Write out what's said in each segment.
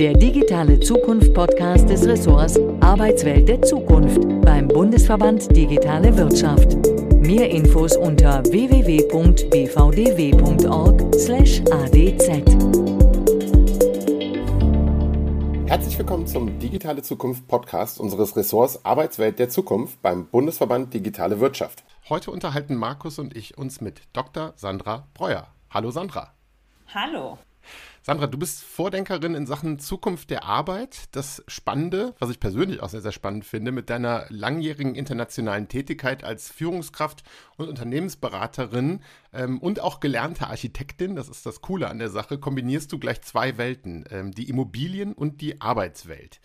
der digitale Zukunft-Podcast des Ressorts Arbeitswelt der Zukunft beim Bundesverband Digitale Wirtschaft. Mehr Infos unter www.bvdw.org/adz. Herzlich willkommen zum Digitale Zukunft Podcast unseres Ressorts Arbeitswelt der Zukunft beim Bundesverband Digitale Wirtschaft. Heute unterhalten Markus und ich uns mit Dr. Sandra Breuer. Hallo Sandra. Hallo. Sandra, du bist Vordenkerin in Sachen Zukunft der Arbeit. Das Spannende, was ich persönlich auch sehr, sehr spannend finde, mit deiner langjährigen internationalen Tätigkeit als Führungskraft und Unternehmensberaterin und auch gelernte Architektin, das ist das Coole an der Sache, kombinierst du gleich zwei Welten, die Immobilien- und die Arbeitswelt.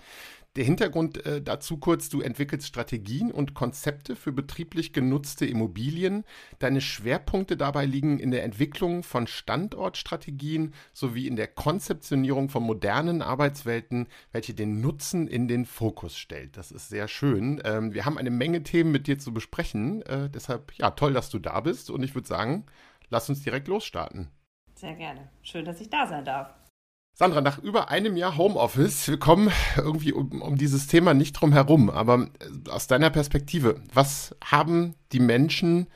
Der Hintergrund dazu kurz, du entwickelst Strategien und Konzepte für betrieblich genutzte Immobilien. Deine Schwerpunkte dabei liegen in der Entwicklung von Standortstrategien sowie in der Konzeptionierung von modernen Arbeitswelten, welche den Nutzen in den Fokus stellt. Das ist sehr schön. Wir haben eine Menge Themen mit dir zu besprechen. Deshalb, ja, toll, dass du da bist. Und ich würde sagen, lass uns direkt losstarten. Sehr gerne. Schön, dass ich da sein darf. Sandra, nach über einem Jahr Homeoffice, wir kommen irgendwie um dieses Thema nicht drum herum, aber aus deiner Perspektive, was haben die Menschen,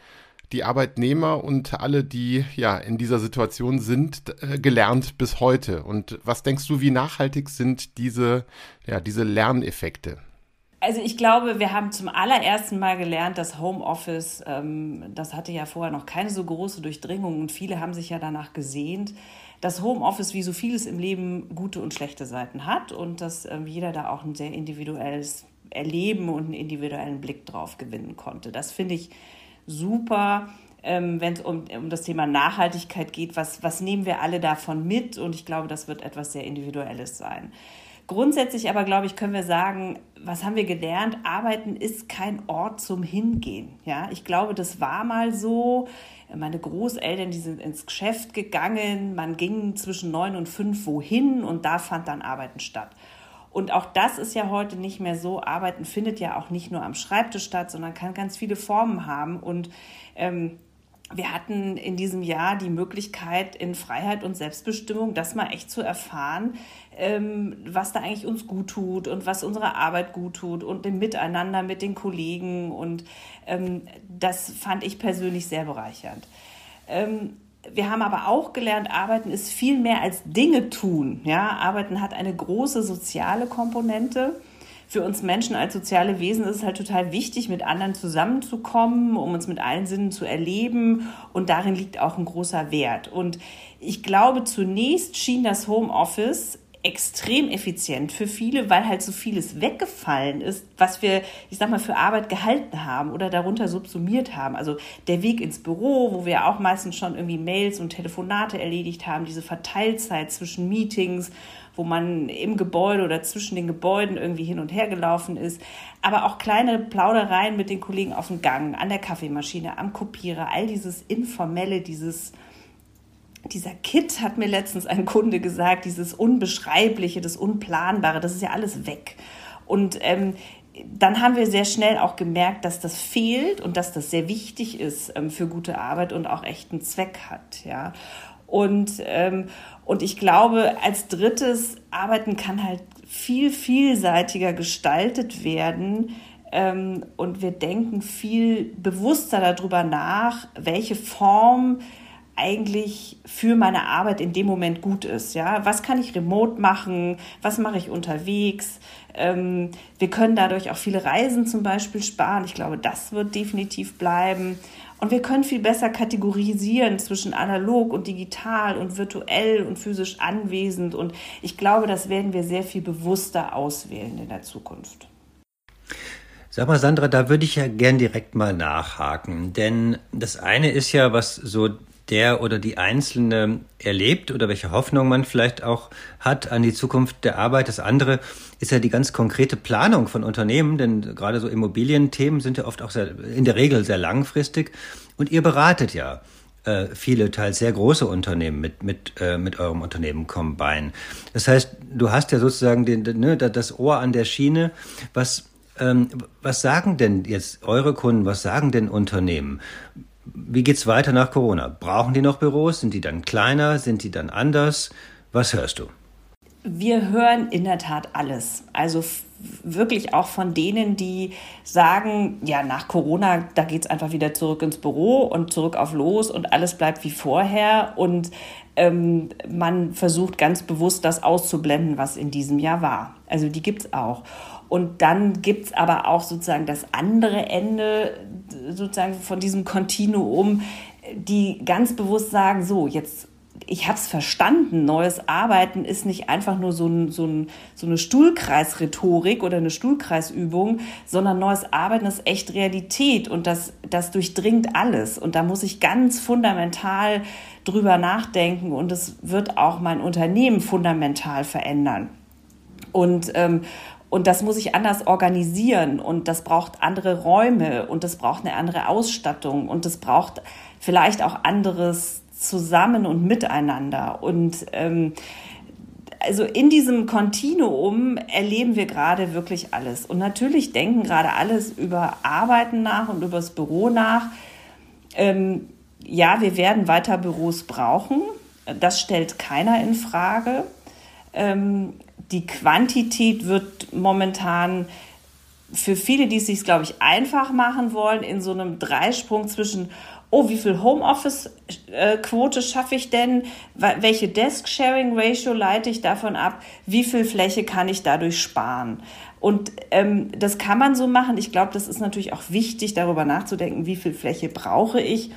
die Arbeitnehmer und alle, die ja in dieser Situation sind, gelernt bis heute? Und was denkst du, wie nachhaltig sind diese Lerneffekte? Also ich glaube, wir haben zum allerersten Mal gelernt, dass Homeoffice, das hatte ja vorher noch keine so große Durchdringung und viele haben sich ja danach gesehnt, dass Homeoffice wie so vieles im Leben gute und schlechte Seiten hat und dass jeder da auch ein sehr individuelles Erleben und einen individuellen Blick drauf gewinnen konnte. Das finde ich super, wenn es um das Thema Nachhaltigkeit geht. Was nehmen wir alle davon mit? Und ich glaube, das wird etwas sehr Individuelles sein. Grundsätzlich aber, glaube ich, können wir sagen, was haben wir gelernt? Arbeiten ist kein Ort zum Hingehen. Ja, ich glaube, das war mal so. Meine Großeltern, die sind ins Geschäft gegangen. Man ging zwischen 9 und 5 wohin und da fand dann Arbeiten statt. Und auch das ist ja heute nicht mehr so. Arbeiten findet ja auch nicht nur am Schreibtisch statt, sondern kann ganz viele Formen haben. Und wir hatten in diesem Jahr die Möglichkeit, in Freiheit und Selbstbestimmung das mal echt zu erfahren, was da eigentlich uns gut tut und was unserer Arbeit gut tut und dem Miteinander mit den Kollegen. Und das fand ich persönlich sehr bereichernd. Wir haben aber auch gelernt, Arbeiten ist viel mehr als Dinge tun. Ja? Arbeiten hat eine große soziale Komponente. Für uns Menschen als soziale Wesen ist es halt total wichtig, mit anderen zusammenzukommen, um uns mit allen Sinnen zu erleben. Und darin liegt auch ein großer Wert. Und ich glaube, zunächst schien das Homeoffice extrem effizient für viele, weil halt so vieles weggefallen ist, was wir, für Arbeit gehalten haben oder darunter subsumiert haben. Also der Weg ins Büro, wo wir auch meistens schon irgendwie Mails und Telefonate erledigt haben, diese Verteilzeit zwischen Meetings, wo man im Gebäude oder zwischen den Gebäuden irgendwie hin und her gelaufen ist, aber auch kleine Plaudereien mit den Kollegen auf dem Gang, an der Kaffeemaschine, am Kopierer, all dieses Informelle, dieser Kit, hat mir letztens ein Kunde gesagt, dieses Unbeschreibliche, das Unplanbare, das ist ja alles weg. Und dann haben wir sehr schnell auch gemerkt, dass das fehlt und dass das sehr wichtig ist für gute Arbeit und auch echten Zweck hat. Ja. Und ich glaube, als drittes, Arbeiten kann halt viel vielseitiger gestaltet werden. Und wir denken viel bewusster darüber nach, welche Form eigentlich für meine Arbeit in dem Moment gut ist. Ja? Was kann ich remote machen? Was mache ich unterwegs? Wir können dadurch auch viele Reisen zum Beispiel sparen. Ich glaube, das wird definitiv bleiben. Und wir können viel besser kategorisieren zwischen analog und digital und virtuell und physisch anwesend. Und ich glaube, das werden wir sehr viel bewusster auswählen in der Zukunft. Sag mal, Sandra, da würde ich ja gern direkt mal nachhaken. Denn das eine ist ja, was so der oder die Einzelne erlebt oder welche Hoffnung man vielleicht auch hat an die Zukunft der Arbeit. Das andere ist ja die ganz konkrete Planung von Unternehmen, denn gerade so Immobilienthemen sind ja oft auch in der Regel sehr langfristig. Und ihr beratet ja viele teils sehr große Unternehmen mit eurem Unternehmen Combine. Das heißt, du hast ja sozusagen das Ohr an der Schiene. Was sagen denn jetzt eure Kunden, was sagen denn Unternehmen? Wie geht's weiter nach Corona? Brauchen die noch Büros? Sind die dann kleiner? Sind die dann anders? Was hörst du? Wir hören in der Tat alles. Also wirklich auch von denen, die sagen, ja, nach Corona, da geht's einfach wieder zurück ins Büro und zurück auf los und alles bleibt wie vorher. Und man versucht ganz bewusst, das auszublenden, was in diesem Jahr war. Also die gibt's auch. Und dann gibt's aber auch sozusagen das andere Ende sozusagen von diesem Kontinuum, die ganz bewusst sagen, so, jetzt, ich habe es verstanden, neues Arbeiten ist nicht einfach nur so eine Stuhlkreisrhetorik oder eine Stuhlkreisübung, sondern neues Arbeiten ist echt Realität und das durchdringt alles. Und da muss ich ganz fundamental drüber nachdenken und es wird auch mein Unternehmen fundamental verändern. Und das muss ich anders organisieren und das braucht andere Räume und das braucht eine andere Ausstattung und das braucht vielleicht auch anderes Zusammen und miteinander. Und also in diesem Kontinuum erleben wir gerade wirklich alles. Und natürlich denken gerade alles über Arbeiten nach und über das Büro nach. Ja, wir werden weiter Büros brauchen. Das stellt keiner in Frage. Die Quantität wird momentan für viele, die es sich, glaube ich, einfach machen wollen, in so einem Dreisprung zwischen, oh, wie viel Homeoffice-Quote schaffe ich denn? Welche Desk-Sharing-Ratio leite ich davon ab? Wie viel Fläche kann ich dadurch sparen? Und das kann man so machen. Ich glaube, das ist natürlich auch wichtig, darüber nachzudenken, wie viel Fläche brauche ich.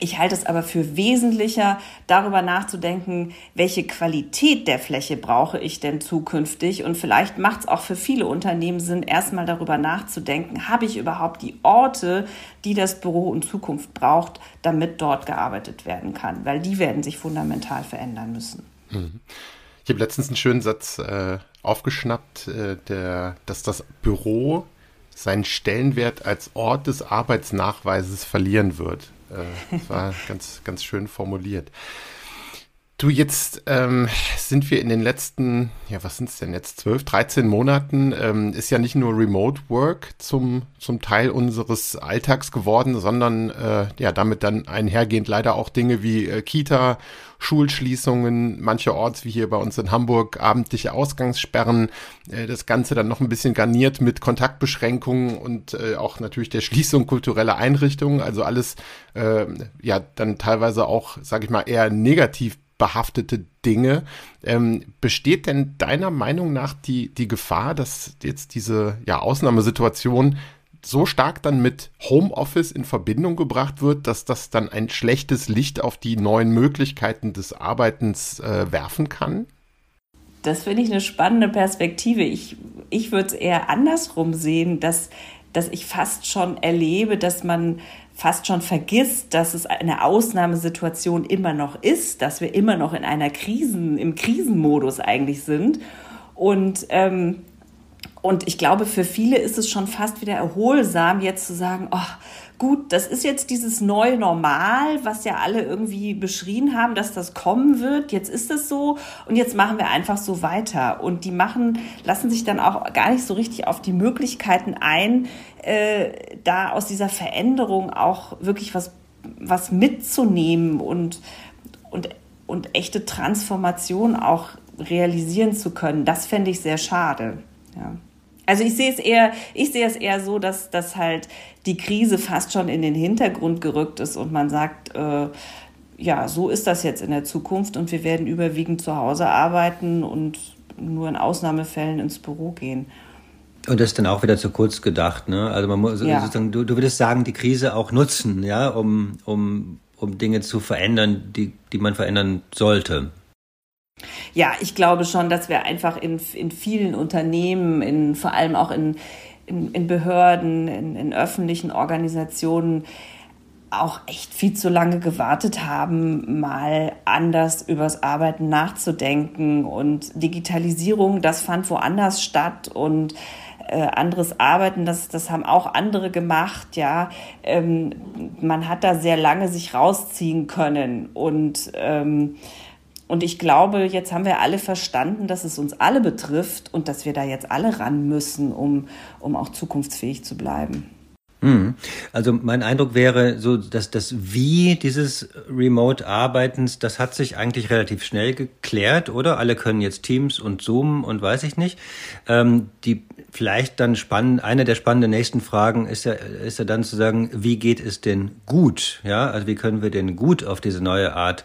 Ich halte es aber für wesentlicher, darüber nachzudenken, welche Qualität der Fläche brauche ich denn zukünftig. Und vielleicht macht es auch für viele Unternehmen Sinn, erstmal darüber nachzudenken, habe ich überhaupt die Orte, die das Büro in Zukunft braucht, damit dort gearbeitet werden kann. Weil die werden sich fundamental verändern müssen. Mhm. Ich habe letztens einen schönen Satz aufgeschnappt, dass das Büro seinen Stellenwert als Ort des Arbeitsnachweises verlieren wird. Das war ganz, ganz schön formuliert. Du, jetzt sind wir in den letzten, ja, was sind es denn jetzt, 12, 13 Monaten, ist ja nicht nur Remote Work zum Teil unseres Alltags geworden, sondern ja, damit dann einhergehend leider auch Dinge wie Kita, Schulschließungen, mancherorts, wie hier bei uns in Hamburg, abendliche Ausgangssperren, das Ganze dann noch ein bisschen garniert mit Kontaktbeschränkungen und auch natürlich der Schließung kultureller Einrichtungen, also alles, ja, dann teilweise auch, sage ich mal, eher negativ behaftete Dinge. Besteht denn deiner Meinung nach die Gefahr, dass jetzt diese ja, Ausnahmesituation so stark dann mit Homeoffice in Verbindung gebracht wird, dass das dann ein schlechtes Licht auf die neuen Möglichkeiten des Arbeitens werfen kann? Das finde ich eine spannende Perspektive. Ich würde es eher andersrum sehen, dass ich fast schon erlebe, dass man fast schon vergisst, dass es eine Ausnahmesituation immer noch ist, dass wir immer noch in einer Krisenmodus eigentlich sind. Und ich glaube, für viele ist es schon fast wieder erholsam, jetzt zu sagen, oh, gut, das ist jetzt dieses neue Normal, was ja alle irgendwie beschrien haben, dass das kommen wird. Jetzt ist es so und jetzt machen wir einfach so weiter. Und die lassen sich dann auch gar nicht so richtig auf die Möglichkeiten ein, da aus dieser Veränderung auch wirklich was mitzunehmen und echte Transformation auch realisieren zu können. Das fände ich sehr schade. Ja. Also ich sehe es eher so, dass halt die Krise fast schon in den Hintergrund gerückt ist und man sagt, ja, so ist das jetzt in der Zukunft und wir werden überwiegend zu Hause arbeiten und nur in Ausnahmefällen ins Büro gehen. Und das ist dann auch wieder zu kurz gedacht, ne? Also man muss ja sozusagen, du würdest sagen, die Krise auch nutzen, ja, um Dinge zu verändern, die man verändern sollte. Ja, ich glaube schon, dass wir einfach in vielen Unternehmen, vor allem auch in Behörden, in öffentlichen Organisationen auch echt viel zu lange gewartet haben, mal anders übers Arbeiten nachzudenken. Und Digitalisierung, das fand woanders statt und anderes Arbeiten, das haben auch andere gemacht, ja. Man hat da sehr lange sich rausziehen können und ich glaube, jetzt haben wir alle verstanden, dass es uns alle betrifft und dass wir da jetzt alle ran müssen, um auch zukunftsfähig zu bleiben. Also mein Eindruck wäre so, dass das Wie dieses Remote-Arbeitens, das hat sich eigentlich relativ schnell geklärt, oder? Alle können jetzt Teams und Zoom und weiß ich nicht. Die vielleicht dann eine der spannenden nächsten Fragen ist ja dann zu sagen, wie geht es denn gut? Ja, also wie können wir denn gut auf diese neue Art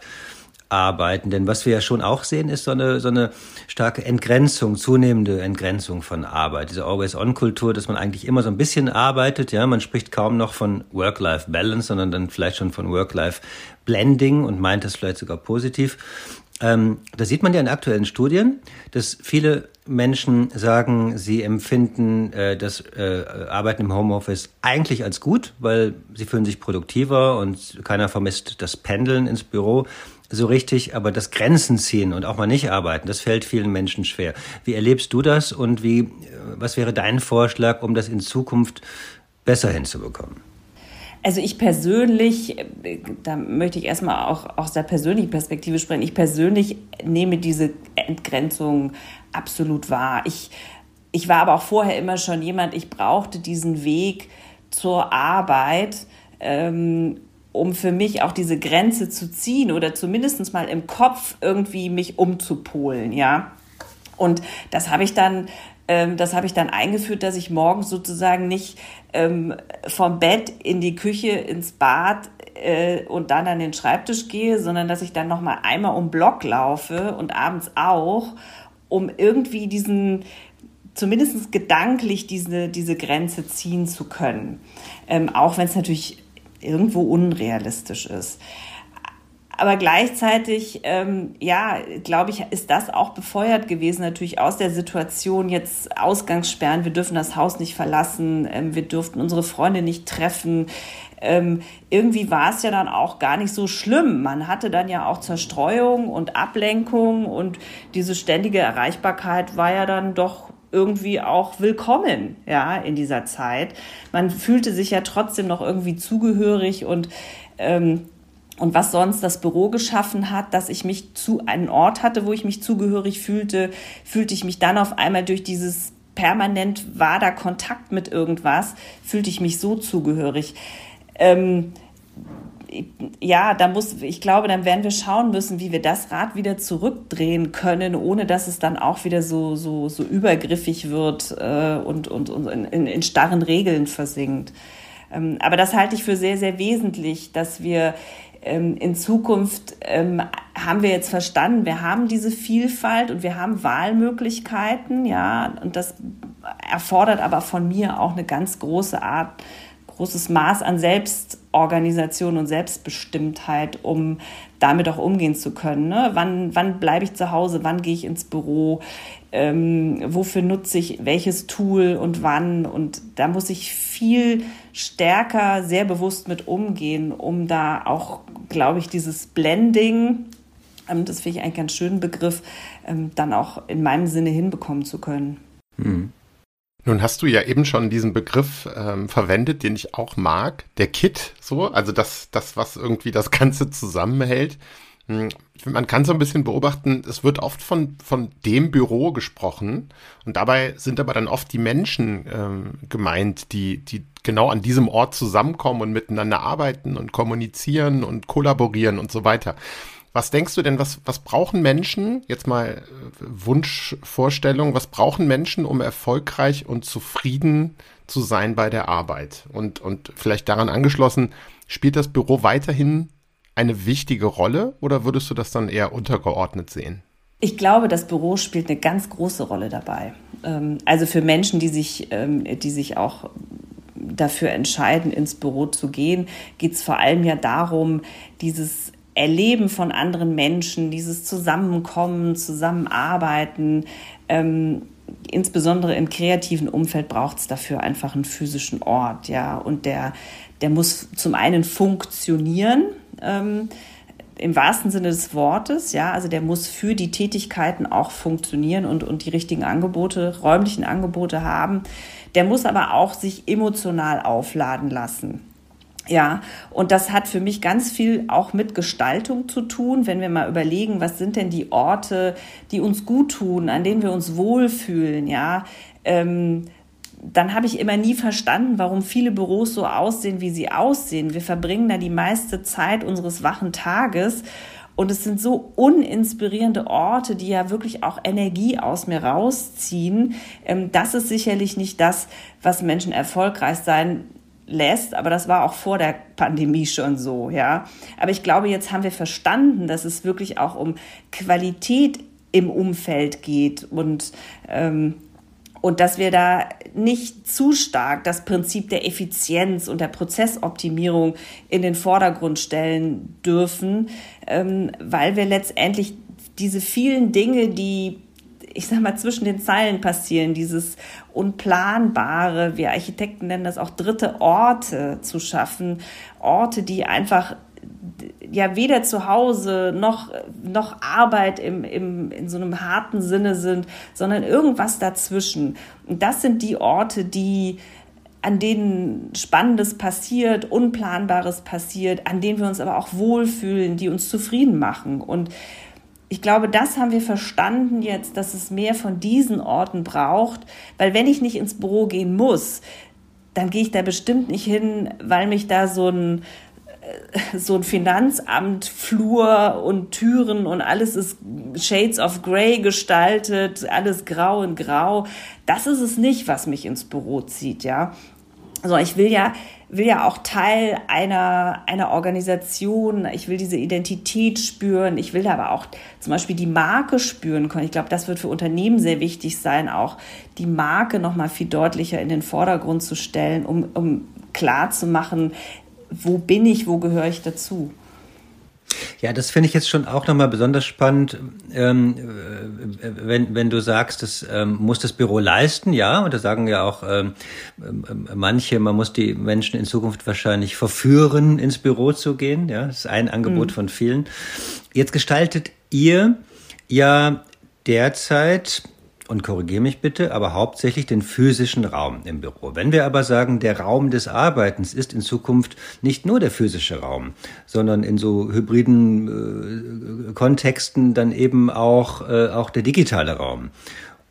arbeiten? Denn was wir ja schon auch sehen, ist so eine starke Entgrenzung, zunehmende Entgrenzung von Arbeit. Diese Always-on-Kultur, dass man eigentlich immer so ein bisschen arbeitet. Ja, man spricht kaum noch von Work-Life-Balance, sondern dann vielleicht schon von Work-Life-Blending und meint das vielleicht sogar positiv. Da sieht man ja in aktuellen Studien, dass viele Menschen sagen, sie empfinden das Arbeiten im Homeoffice eigentlich als gut, weil sie fühlen sich produktiver und keiner vermisst das Pendeln ins Büro so richtig, aber das Grenzen ziehen und auch mal nicht arbeiten, das fällt vielen Menschen schwer. Wie erlebst du das und was wäre dein Vorschlag, um das in Zukunft besser hinzubekommen? Also ich persönlich, da möchte ich erstmal auch aus der persönlichen Perspektive sprechen, ich persönlich nehme diese Entgrenzung absolut wahr. Ich war aber auch vorher immer schon jemand, ich brauchte diesen Weg zur Arbeit, um für mich auch diese Grenze zu ziehen oder zumindest mal im Kopf irgendwie mich umzupolen, ja. Und das habe ich dann eingeführt, dass ich morgens sozusagen nicht vom Bett in die Küche, ins Bad und dann an den Schreibtisch gehe, sondern dass ich dann nochmal einmal um den Block laufe und abends auch, um irgendwie diesen, zumindest gedanklich diese Grenze ziehen zu können. Auch wenn es natürlich irgendwo unrealistisch ist. Aber gleichzeitig, glaube ich, ist das auch befeuert gewesen, natürlich aus der Situation jetzt Ausgangssperren, wir dürfen das Haus nicht verlassen, wir dürften unsere Freunde nicht treffen. Irgendwie war es ja dann auch gar nicht so schlimm. Man hatte dann ja auch Zerstreuung und Ablenkung und diese ständige Erreichbarkeit war ja dann doch irgendwie auch willkommen, ja, in dieser Zeit. Man fühlte sich ja trotzdem noch irgendwie zugehörig und was sonst das Büro geschaffen hat, dass ich mich zu einem Ort hatte, wo ich mich zugehörig fühlte ich mich dann auf einmal durch dieses permanent war da Kontakt mit irgendwas, fühlte ich mich so zugehörig. Dann werden wir schauen müssen, wie wir das Rad wieder zurückdrehen können, ohne dass es dann auch wieder so übergriffig wird und in starren Regeln versinkt. Aber das halte ich für sehr, sehr wesentlich, dass wir in Zukunft, haben wir jetzt verstanden, wir haben diese Vielfalt und wir haben Wahlmöglichkeiten, ja, und das erfordert aber von mir auch eine ganz großes Maß an Selbstorganisation und Selbstbestimmtheit, um damit auch umgehen zu können. Ne? Wann bleibe ich zu Hause? Wann gehe ich ins Büro? Wofür nutze ich welches Tool und wann? Und da muss ich viel stärker, sehr bewusst mit umgehen, um da auch, glaube ich, dieses Blending, das finde ich eigentlich einen ganz schönen Begriff, dann auch in meinem Sinne hinbekommen zu können. Mhm. Nun hast du ja eben schon diesen Begriff verwendet, den ich auch mag, der Kit, so, also das, was irgendwie das Ganze zusammenhält. Man kann so ein bisschen beobachten, es wird oft von dem Büro gesprochen und dabei sind aber dann oft die Menschen gemeint, die genau an diesem Ort zusammenkommen und miteinander arbeiten und kommunizieren und kollaborieren und so weiter. Was denkst du denn, was brauchen Menschen, jetzt mal Wunschvorstellung, was brauchen Menschen, um erfolgreich und zufrieden zu sein bei der Arbeit? Und vielleicht daran angeschlossen, spielt das Büro weiterhin eine wichtige Rolle oder würdest du das dann eher untergeordnet sehen? Ich glaube, das Büro spielt eine ganz große Rolle dabei. Also für Menschen, die sich auch dafür entscheiden, ins Büro zu gehen, geht es vor allem ja darum, dieses Erleben von anderen Menschen, dieses Zusammenkommen, Zusammenarbeiten, insbesondere im kreativen Umfeld braucht es dafür einfach einen physischen Ort, ja, und der muss zum einen funktionieren, im wahrsten Sinne des Wortes, ja, also der muss für die Tätigkeiten auch funktionieren und die richtigen Angebote, räumlichen Angebote haben, der muss aber auch sich emotional aufladen lassen. Ja, und das hat für mich ganz viel auch mit Gestaltung zu tun, wenn wir mal überlegen, was sind denn die Orte, die uns gut tun, an denen wir uns wohlfühlen, ja, dann habe ich immer nie verstanden, warum viele Büros so aussehen, wie sie aussehen. Wir verbringen da die meiste Zeit unseres wachen Tages und es sind so uninspirierende Orte, die ja wirklich auch Energie aus mir rausziehen. Das ist sicherlich nicht das, was Menschen erfolgreich sein lässt, aber das war auch vor der Pandemie schon so, ja. Aber ich glaube, jetzt haben wir verstanden, dass es wirklich auch um Qualität im Umfeld geht und dass wir da nicht zu stark das Prinzip der Effizienz und der Prozessoptimierung in den Vordergrund stellen dürfen, weil wir letztendlich diese vielen Dinge, die, ich sag mal, zwischen den Zeilen passieren, dieses Unplanbare, wir Architekten nennen das auch dritte Orte zu schaffen, Orte, die einfach ja weder zu Hause noch Arbeit in so einem harten Sinne sind, sondern irgendwas dazwischen. Und das sind die Orte, an denen Spannendes passiert, Unplanbares passiert, an denen wir uns aber auch wohlfühlen, die uns zufrieden machen. Und ich glaube, das haben wir verstanden jetzt, dass es mehr von diesen Orten braucht, weil wenn ich nicht ins Büro gehen muss, dann gehe ich da bestimmt nicht hin, weil mich da so ein Finanzamt, Flur und Türen und alles ist Shades of Grey gestaltet, alles grau in grau. Das ist es nicht, was mich ins Büro zieht, ja. Also ich will ja auch Teil einer Organisation, ich will diese Identität spüren, ich will aber auch zum Beispiel die Marke spüren können. Ich glaube, das wird für Unternehmen sehr wichtig sein, auch die Marke noch mal viel deutlicher in den Vordergrund zu stellen, um klar zu machen, wo bin ich, wo gehöre ich dazu? Ja, das finde ich jetzt schon auch nochmal besonders spannend, wenn du sagst, das muss das Büro leisten, ja, und da sagen ja auch manche, man muss die Menschen in Zukunft wahrscheinlich verführen, ins Büro zu gehen, ja, das ist ein Angebot von vielen. Jetzt gestaltet ihr ja derzeit, und korrigiere mich bitte, aber hauptsächlich den physischen Raum im Büro. Wenn wir aber sagen, der Raum des Arbeitens ist in Zukunft nicht nur der physische Raum, sondern in so hybriden Kontexten dann eben auch der digitale Raum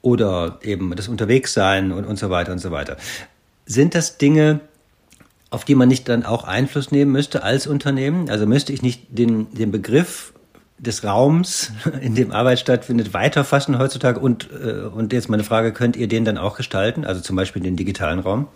oder eben das Unterwegssein und so weiter und so weiter. Sind das Dinge, auf die man nicht dann auch Einfluss nehmen müsste als Unternehmen? Also müsste ich nicht den Begriff des Raums, in dem Arbeit stattfindet, weiterfassen heutzutage? Und jetzt meine Frage, könnt ihr den dann auch gestalten? Also zum Beispiel den digitalen Raum?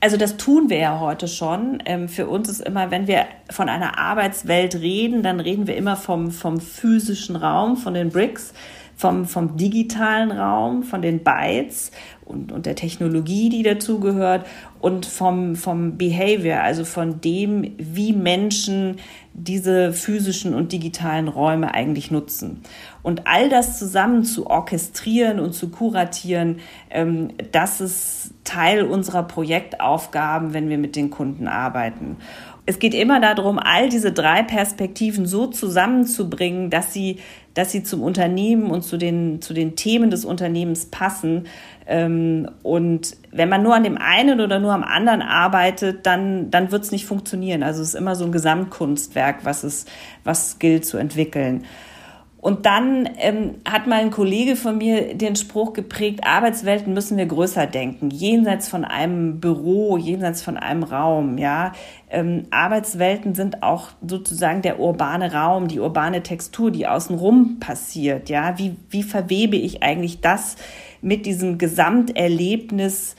Also das tun wir ja heute schon. Für uns ist immer, wenn wir von einer Arbeitswelt reden, dann reden wir immer vom physischen Raum, von den Bricks, vom digitalen Raum, von den Bytes und der Technologie, die dazugehört und vom Behavior, also von dem, wie Menschen diese physischen und digitalen Räume eigentlich nutzen. Und all das zusammen zu orchestrieren und zu kuratieren, das ist Teil unserer Projektaufgaben, wenn wir mit den Kunden arbeiten. Es geht immer darum, all diese drei Perspektiven so zusammenzubringen, dass sie zum Unternehmen und zu den Themen des Unternehmens passen. Und wenn man nur an dem einen oder nur am anderen arbeitet, dann wird es nicht funktionieren. Also es ist immer so ein Gesamtkunstwerk, was gilt zu entwickeln. Und dann hat mal ein Kollege von mir den Spruch geprägt, Arbeitswelten müssen wir größer denken, jenseits von einem Büro, jenseits von einem Raum. Ja, Arbeitswelten sind auch sozusagen der urbane Raum, die urbane Textur, die außenrum passiert. Ja, wie verwebe ich eigentlich das mit diesem Gesamterlebnis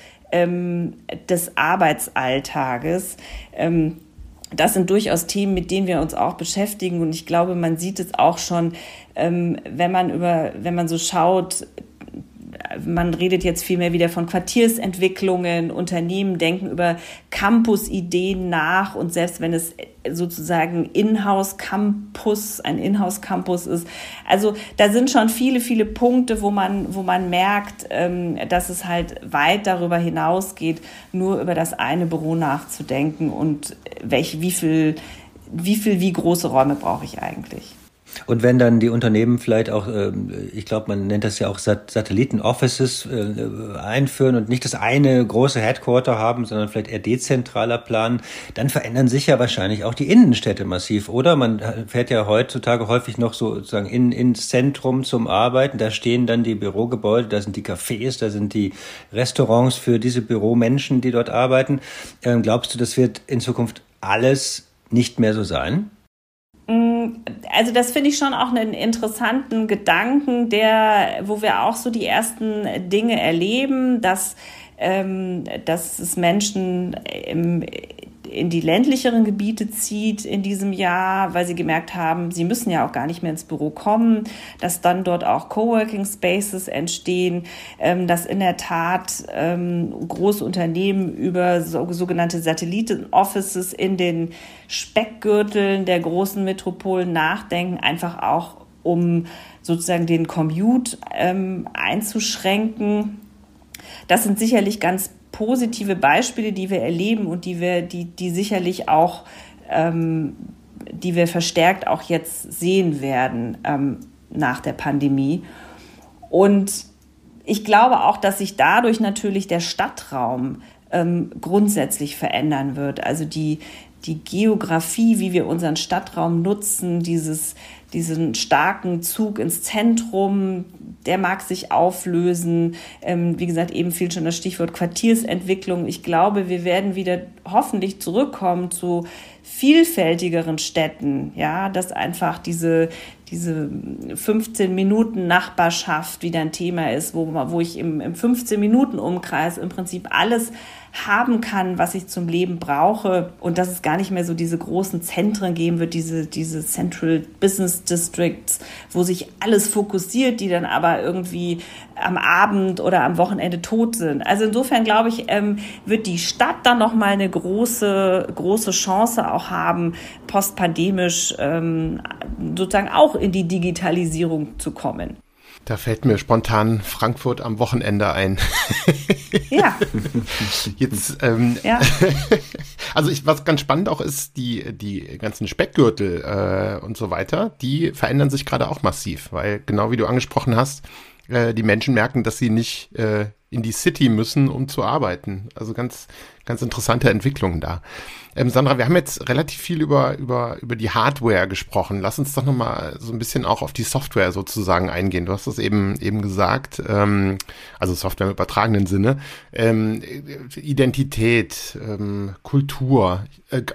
des Arbeitsalltages? Das sind durchaus Themen, mit denen wir uns auch beschäftigen. Und ich glaube, man sieht es auch schon, wenn man so schaut, man redet jetzt viel mehr wieder von Quartiersentwicklungen, Unternehmen denken über Campus-Ideen nach. Und selbst wenn es sozusagen ein Inhouse-Campus ist. Also da sind schon viele, viele Punkte, wo man merkt, dass es halt weit darüber hinausgeht, nur über das eine Büro nachzudenken und wie große Räume brauche ich eigentlich. Und wenn dann die Unternehmen vielleicht auch, ich glaube, man nennt das ja auch Satelliten-Offices einführen und nicht das eine große Headquarter haben, sondern vielleicht eher dezentraler planen, dann verändern sich ja wahrscheinlich auch die Innenstädte massiv, oder? Man fährt ja heutzutage häufig noch so sozusagen ins Zentrum zum Arbeiten. Da stehen dann die Bürogebäude, da sind die Cafés, da sind die Restaurants für diese Büromenschen, die dort arbeiten. Glaubst du, das wird in Zukunft alles nicht mehr so sein? Also das finde ich schon auch einen interessanten Gedanken, wo wir auch so die ersten Dinge erleben, dass es Menschen in die ländlicheren Gebiete zieht in diesem Jahr, weil sie gemerkt haben, sie müssen ja auch gar nicht mehr ins Büro kommen, dass dann dort auch Coworking Spaces entstehen, dass in der Tat große Unternehmen über sogenannte Satelliten-Offices in den Speckgürteln der großen Metropolen nachdenken, einfach auch um sozusagen den Commute einzuschränken. Das sind sicherlich ganz positive Beispiele, die wir erleben und die sicherlich auch, die wir verstärkt auch jetzt sehen werden nach der Pandemie. Und ich glaube auch, dass sich dadurch natürlich der Stadtraum grundsätzlich verändern wird. Also die Geografie, wie wir unseren Stadtraum nutzen, diesen starken Zug ins Zentrum, der mag sich auflösen. Wie gesagt, eben fiel schon das Stichwort Quartiersentwicklung. Ich glaube, wir werden wieder hoffentlich zurückkommen zu vielfältigeren Städten. Ja, dass einfach diese 15-Minuten-Nachbarschaft wieder ein Thema ist, wo ich im 15-Minuten-Umkreis im Prinzip alles haben kann, was ich zum Leben brauche, und dass es gar nicht mehr so diese großen Zentren geben wird, diese Central Business Districts, wo sich alles fokussiert, die dann aber irgendwie am Abend oder am Wochenende tot sind. Also insofern glaube ich, wird die Stadt dann nochmal eine große Chance auch haben, postpandemisch sozusagen auch in die Digitalisierung zu kommen. Da fällt mir spontan Frankfurt am Wochenende ein. Ja. Jetzt, ja. Also was ganz spannend auch ist, die ganzen Speckgürtel und so weiter, die verändern sich gerade auch massiv, weil genau wie du angesprochen hast, die Menschen merken, dass sie nicht in die City müssen, um zu arbeiten. Also ganz, ganz interessante Entwicklungen da. Sandra, wir haben jetzt relativ viel über die Hardware gesprochen. Lass uns doch nochmal so ein bisschen auch auf die Software sozusagen eingehen. Du hast das eben gesagt, also Software im übertragenen Sinne, Identität, Kultur,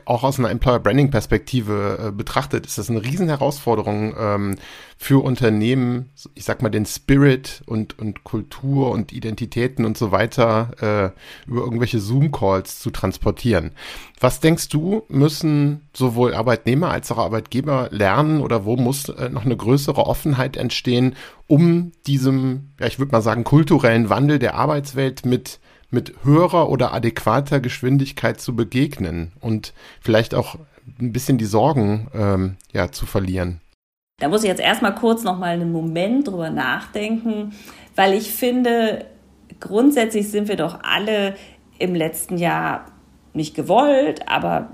auch aus einer Employer-Branding-Perspektive betrachtet, ist das eine Riesenherausforderung für Unternehmen, ich sag mal den Spirit und Kultur und Identitäten und so weiter über irgendwelche Zoom-Calls zu transportieren. Was denkst du, müssen sowohl Arbeitnehmer als auch Arbeitgeber lernen, oder wo muss noch eine größere Offenheit entstehen, um diesem, ja, ich würde mal sagen, kulturellen Wandel der Arbeitswelt mit höherer oder adäquater Geschwindigkeit zu begegnen und vielleicht auch ein bisschen die Sorgen zu verlieren? Da muss ich jetzt erstmal kurz nochmal einen Moment drüber nachdenken, weil ich finde, grundsätzlich sind wir doch alle im letzten Jahr nicht gewollt, aber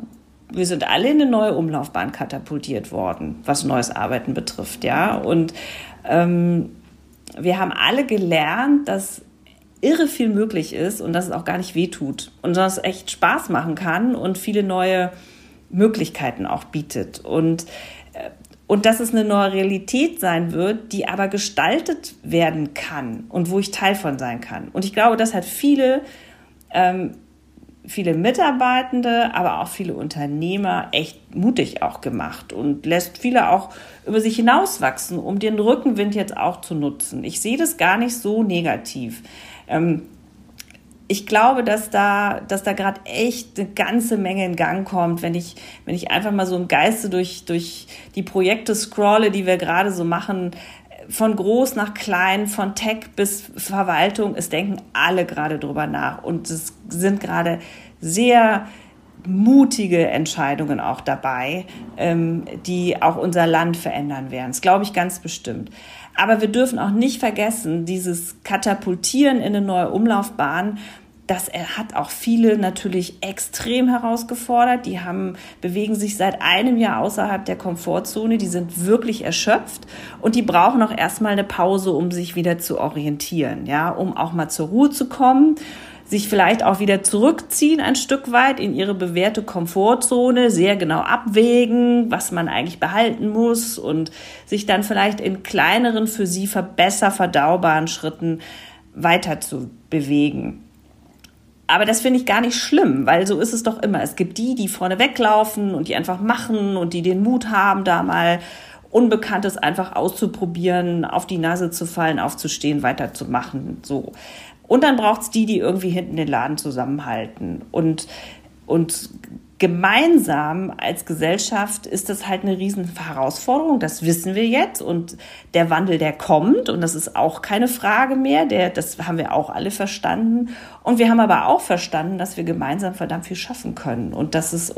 wir sind alle in eine neue Umlaufbahn katapultiert worden, was neues Arbeiten betrifft, ja. Und wir haben alle gelernt, dass irre viel möglich ist und dass es auch gar nicht wehtut und dass es echt Spaß machen kann und viele neue Möglichkeiten auch bietet. Und dass es eine neue Realität sein wird, die aber gestaltet werden kann und wo ich Teil von sein kann. Und ich glaube, das hat viele Mitarbeitende, aber auch viele Unternehmer echt mutig auch gemacht und lässt viele auch über sich hinauswachsen, um den Rückenwind jetzt auch zu nutzen. Ich sehe das gar nicht so negativ. Ich glaube, dass da gerade echt eine ganze Menge in Gang kommt, wenn ich einfach mal so im Geiste durch die Projekte scrolle, die wir gerade so machen, von groß nach klein, von Tech bis Verwaltung, es denken alle gerade drüber nach. Und es sind gerade sehr mutige Entscheidungen auch dabei, die auch unser Land verändern werden. Das glaube ich ganz bestimmt. Aber wir dürfen auch nicht vergessen, dieses Katapultieren in eine neue Umlaufbahn, Das hat auch viele natürlich extrem herausgefordert. Die bewegen sich seit einem Jahr außerhalb der Komfortzone. Die sind wirklich erschöpft und die brauchen auch erstmal eine Pause, um sich wieder zu orientieren, ja, um auch mal zur Ruhe zu kommen, sich vielleicht auch wieder zurückziehen ein Stück weit in ihre bewährte Komfortzone, sehr genau abwägen, was man eigentlich behalten muss und sich dann vielleicht in kleineren, für sie besser verdaubaren Schritten weiter zu bewegen. Aber das finde ich gar nicht schlimm, weil so ist es doch immer. Es gibt die, die vorne weglaufen und die einfach machen und die den Mut haben, da mal Unbekanntes einfach auszuprobieren, auf die Nase zu fallen, aufzustehen, weiterzumachen, so. Und dann braucht es die, die irgendwie hinten den Laden zusammenhalten. Und gemeinsam als Gesellschaft ist das halt eine riesen Herausforderung, das wissen wir jetzt. Und der Wandel, der kommt, und das ist auch keine Frage mehr, das haben wir auch alle verstanden. Und wir haben aber auch verstanden, dass wir gemeinsam verdammt viel schaffen können und dass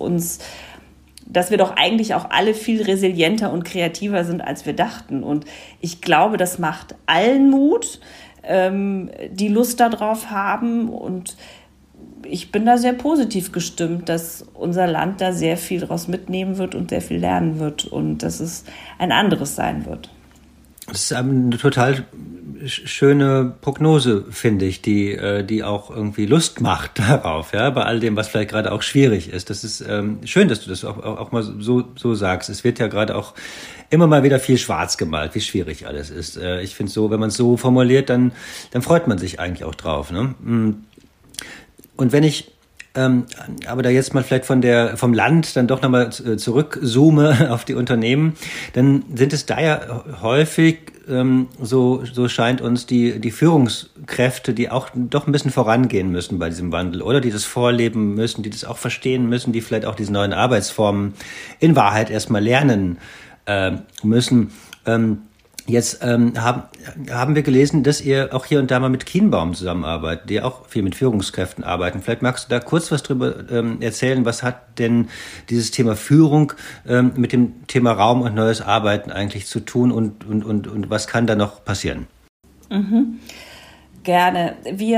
wir doch eigentlich auch alle viel resilienter und kreativer sind, als wir dachten. Und ich glaube, das macht allen Mut, die Lust darauf haben, und ich bin da sehr positiv gestimmt, dass unser Land da sehr viel draus mitnehmen wird und sehr viel lernen wird und dass es ein anderes sein wird. Das ist eine total schöne Prognose, finde ich, die auch irgendwie Lust macht darauf, ja, bei all dem, was vielleicht gerade auch schwierig ist. Das ist schön, dass du das auch mal so sagst. Es wird ja gerade auch immer mal wieder viel schwarz gemalt, wie schwierig alles ist. Ich finde so, wenn man es so formuliert, dann freut man sich eigentlich auch drauf, ne? Und wenn ich aber da jetzt mal vielleicht vom Land dann doch nochmal zurückzoome auf die Unternehmen, dann sind es da ja häufig, so scheint uns, die Führungskräfte, die auch doch ein bisschen vorangehen müssen bei diesem Wandel, oder die das vorleben müssen, die das auch verstehen müssen, die vielleicht auch diese neuen Arbeitsformen in Wahrheit erstmal lernen müssen. Jetzt haben wir gelesen, dass ihr auch hier und da mal mit Kienbaum zusammenarbeitet, die auch viel mit Führungskräften arbeiten. Vielleicht magst du da kurz was drüber erzählen. Was hat denn dieses Thema Führung mit dem Thema Raum und neues Arbeiten eigentlich zu tun, und was kann da noch passieren? Mhm. Gerne. Wie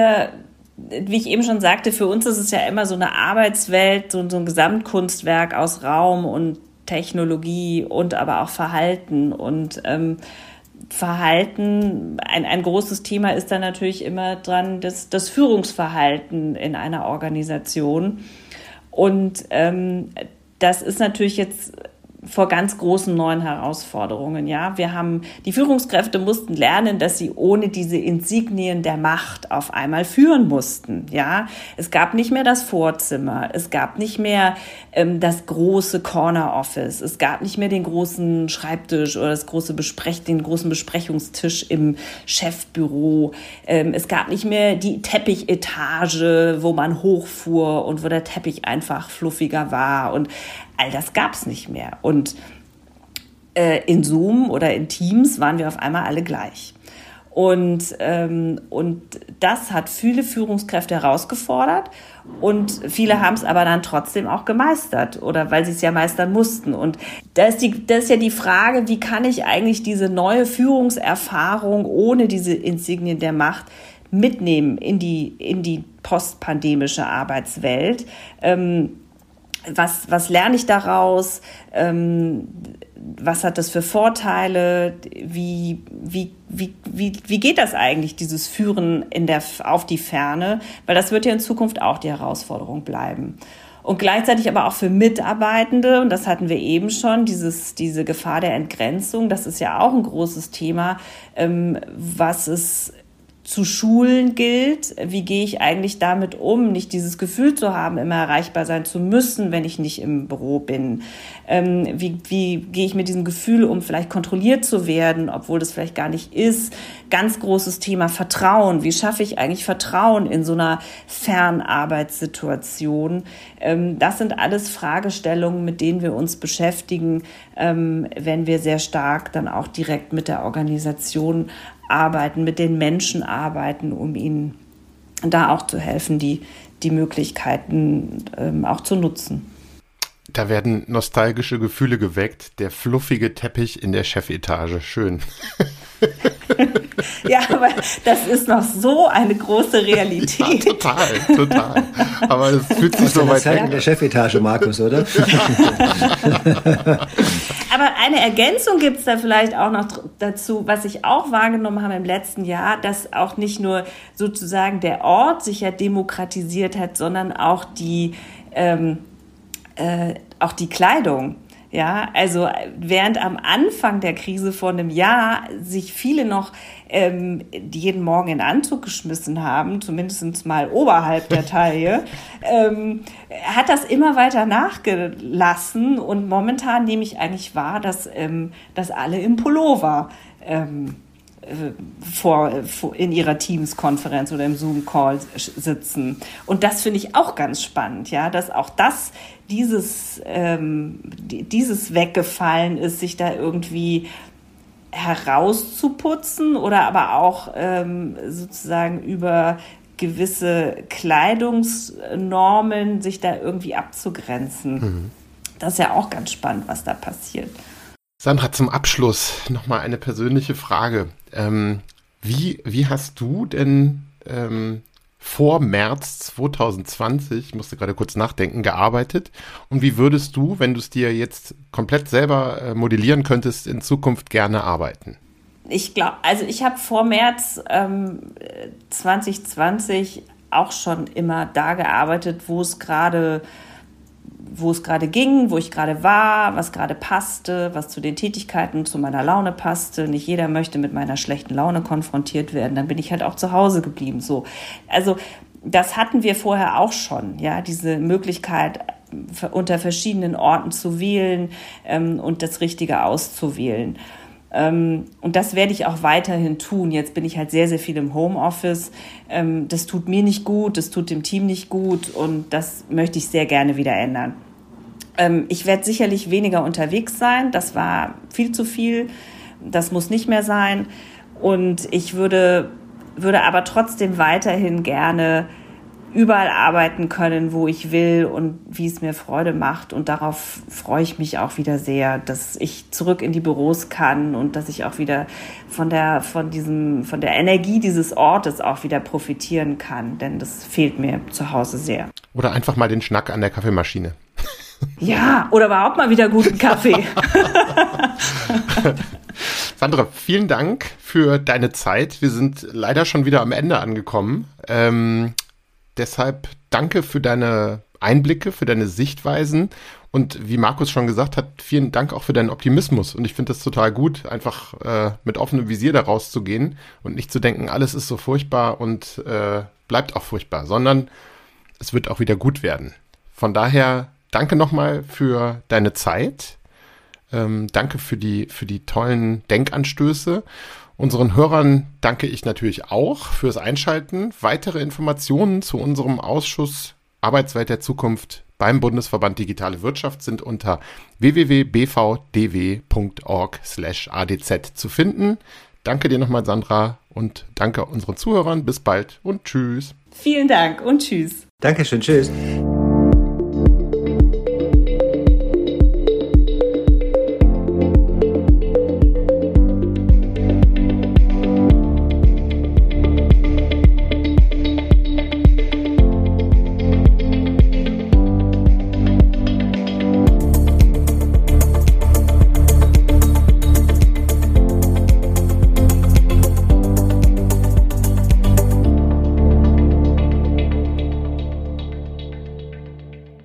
ich eben schon sagte, für uns ist es ja immer so eine Arbeitswelt, so ein Gesamtkunstwerk aus Raum und Technologie und aber auch Verhalten. Und Verhalten, ein großes Thema ist dann natürlich immer dran, das Führungsverhalten in einer Organisation. Und das ist natürlich jetzt vor ganz großen neuen Herausforderungen. Ja, die Führungskräfte mussten lernen, dass sie ohne diese Insignien der Macht auf einmal führen mussten. Ja, es gab nicht mehr das Vorzimmer, es gab nicht mehr das große Corner Office, es gab nicht mehr den großen Schreibtisch oder den großen Besprechungstisch im Chefbüro. Es gab nicht mehr die Teppichetage, wo man hochfuhr und wo der Teppich einfach fluffiger war, und all das gab es nicht mehr. Und in Zoom oder in Teams waren wir auf einmal alle gleich. Und das hat viele Führungskräfte herausgefordert. Und viele haben es aber dann trotzdem auch gemeistert, oder weil sie es ja meistern mussten. Und das ist ja die Frage, wie kann ich eigentlich diese neue Führungserfahrung ohne diese Insignien der Macht mitnehmen in die postpandemische Arbeitswelt? Was lerne ich daraus? Was hat das für Vorteile? Wie geht das eigentlich, dieses Führen auf die Ferne? Weil das wird ja in Zukunft auch die Herausforderung bleiben. Und gleichzeitig aber auch für Mitarbeitende, und das hatten wir eben schon, diese Gefahr der Entgrenzung, das ist ja auch ein großes Thema, was es zu schulen gilt. Wie gehe ich eigentlich damit um, nicht dieses Gefühl zu haben, immer erreichbar sein zu müssen, wenn ich nicht im Büro bin? Wie gehe ich mit diesem Gefühl um, vielleicht kontrolliert zu werden, obwohl das vielleicht gar nicht ist? Ganz großes Thema Vertrauen. Wie schaffe ich eigentlich Vertrauen in so einer Fernarbeitssituation? Das sind alles Fragestellungen, mit denen wir uns beschäftigen, wenn wir sehr stark dann auch direkt mit der Organisation arbeiten, mit den Menschen arbeiten, um ihnen da auch zu helfen, die Möglichkeiten auch zu nutzen. Da werden nostalgische Gefühle geweckt. Der fluffige Teppich in der Chefetage. Schön. Ja, aber das ist noch so eine große Realität. Ja, total, total. Aber das fühlt sich so weit weg. In der Chefetage, Markus, oder? Aber eine Ergänzung gibt es da vielleicht auch noch dazu, was ich auch wahrgenommen habe im letzten Jahr, dass auch nicht nur sozusagen der Ort sich ja demokratisiert hat, sondern auch die Kleidung. Ja, also während am Anfang der Krise vor einem Jahr sich viele noch jeden Morgen in Anzug geschmissen haben, zumindest mal oberhalb der Taille, hat das immer weiter nachgelassen. Und momentan nehme ich eigentlich wahr, dass alle im Pullover in ihrer Teams-Konferenz oder im Zoom-Call sitzen. Und das finde ich auch ganz spannend, ja, dass auch dieses weggefallen ist, sich da irgendwie herauszuputzen oder aber auch sozusagen über gewisse Kleidungsnormen sich da irgendwie abzugrenzen. Mhm. Das ist ja auch ganz spannend, was da passiert. Sandra, zum Abschluss nochmal eine persönliche Frage. Wie hast du denn vor März 2020, ich musste gerade kurz nachdenken, gearbeitet? Und wie würdest du, wenn du es dir jetzt komplett selber modellieren könntest, in Zukunft gerne arbeiten? Ich glaube, also ich habe vor März 2020 auch schon immer da gearbeitet, wo es gerade ging, wo ich gerade war, was gerade passte, was zu den Tätigkeiten, zu meiner Laune passte. Nicht jeder möchte mit meiner schlechten Laune konfrontiert werden. Dann bin ich halt auch zu Hause geblieben. So. Also das hatten wir vorher auch schon, ja, diese Möglichkeit, unter verschiedenen Orten zu wählen und das Richtige auszuwählen. Und das werde ich auch weiterhin tun. Jetzt bin ich halt sehr, sehr viel im Homeoffice. Das tut mir nicht gut, das tut dem Team nicht gut und das möchte ich sehr gerne wieder ändern. Ich werde sicherlich weniger unterwegs sein. Das war viel zu viel. Das muss nicht mehr sein. Und ich würde aber trotzdem weiterhin gerne überall arbeiten können, wo ich will und wie es mir Freude macht. Und darauf freue ich mich auch wieder sehr, dass ich zurück in die Büros kann und dass ich auch wieder von der Energie dieses Ortes auch wieder profitieren kann. Denn das fehlt mir zu Hause sehr. Oder einfach mal den Schnack an der Kaffeemaschine. Ja, oder überhaupt mal wieder guten Kaffee. Sandra, vielen Dank für deine Zeit. Wir sind leider schon wieder am Ende angekommen. Deshalb danke für deine Einblicke, für deine Sichtweisen und wie Markus schon gesagt hat, vielen Dank auch für deinen Optimismus. Und ich finde das total gut, einfach mit offenem Visier da rauszugehen und nicht zu denken, alles ist so furchtbar und bleibt auch furchtbar, sondern es wird auch wieder gut werden. Von daher danke nochmal für deine Zeit, danke für die tollen Denkanstöße. Unseren Hörern danke ich natürlich auch fürs Einschalten. Weitere Informationen zu unserem Ausschuss Arbeitswelt der Zukunft beim Bundesverband Digitale Wirtschaft sind unter www.bvdw.org/adz zu finden. Danke dir nochmal, Sandra, und danke unseren Zuhörern. Bis bald und tschüss. Vielen Dank und tschüss. Dankeschön, tschüss.